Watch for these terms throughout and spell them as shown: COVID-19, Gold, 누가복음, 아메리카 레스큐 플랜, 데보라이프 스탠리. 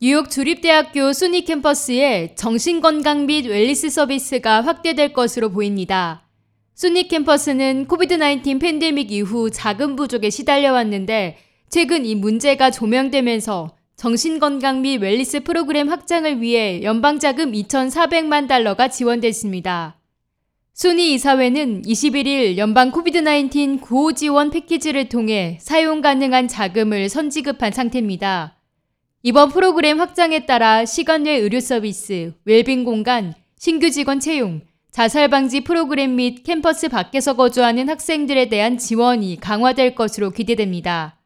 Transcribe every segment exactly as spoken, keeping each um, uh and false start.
뉴욕 주립대학교 수니 캠퍼스에 정신건강 및 웰니스 서비스가 확대될 것으로 보입니다. 수니 캠퍼스는 코비드 나인틴 팬데믹 이후 자금 부족에 시달려 왔는데 최근 이 문제가 조명되면서 정신건강 및 웰니스 프로그램 확장을 위해 연방자금 이천사백만 달러가 지원됐습니다. 수니 이사회는 이십일일 연방 코비드 나인틴 구호 지원 패키지를 통해 사용 가능한 자금을 선지급한 상태입니다. 이번 프로그램 확장에 따라 시간외 의료 서비스, 웰빙 공간, 신규 직원 채용, 자살 방지 프로그램 및 캠퍼스 밖에서 거주하는 학생들에 대한 지원이 강화될 것으로 기대됩니다.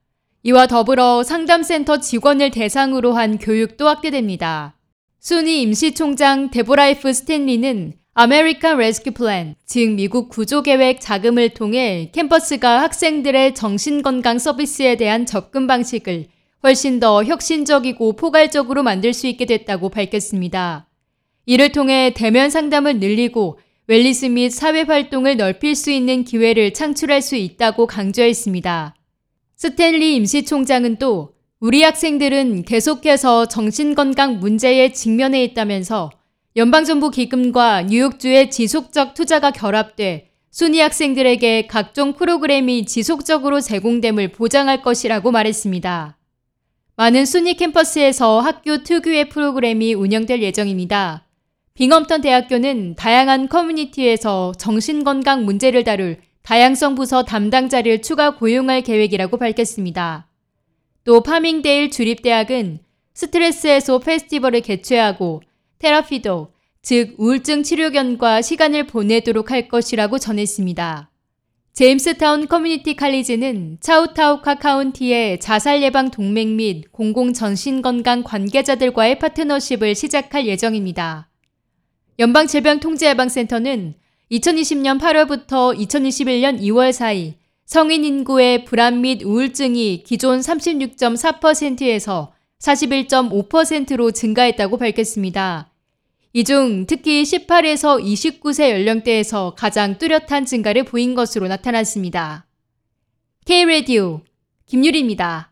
이와 더불어 상담센터 직원을 대상으로 한 교육도 확대됩니다. 수니 임시총장 데보라이프 스탠리는 아메리카 레스큐 플랜, 즉 미국 구조계획 자금을 통해 캠퍼스가 학생들의 정신건강 서비스에 대한 접근 방식을 훨씬 더 혁신적이고 포괄적으로 만들 수 있게 됐다고 밝혔습니다. 이를 통해 대면 상담을 늘리고 웰니스 및 사회활동을 넓힐 수 있는 기회를 창출할 수 있다고 강조했습니다. 스탠리 임시총장은 또 우리 학생들은 계속해서 정신건강 문제에 직면해 있다면서 연방정부 기금과 뉴욕주의 지속적 투자가 결합돼 수니 학생들에게 각종 프로그램이 지속적으로 제공됨을 보장할 것이라고 말했습니다. 많은 수니 캠퍼스에서 학교 특유의 프로그램이 운영될 예정입니다. 빙엄턴 대학교는 다양한 커뮤니티에서 정신건강 문제를 다룰 다양성 부서 담당자를 추가 고용할 계획이라고 밝혔습니다. 또 파밍데일 주립대학은 스트레스 해소 페스티벌을 개최하고 테라피도, 즉 우울증 치료견과 시간을 보내도록 할 것이라고 전했습니다. 제임스타운 커뮤니티 칼리지는 차우타우카 카운티의 자살 예방 동맹 및 공공 정신건강 관계자들과의 파트너십을 시작할 예정입니다. 연방질병통제예방센터는 이천이십년 팔월부터 이천이십일년 이월 사이 성인 인구의 불안 및 우울증이 기존 삼십육 점 사 퍼센트에서 사십일 점 오 퍼센트로 증가했다고 밝혔습니다. 이 중 특히 십팔에서 이십구 세 연령대에서 가장 뚜렷한 증가를 보인 것으로 나타났습니다. K-라디오 김유리입니다.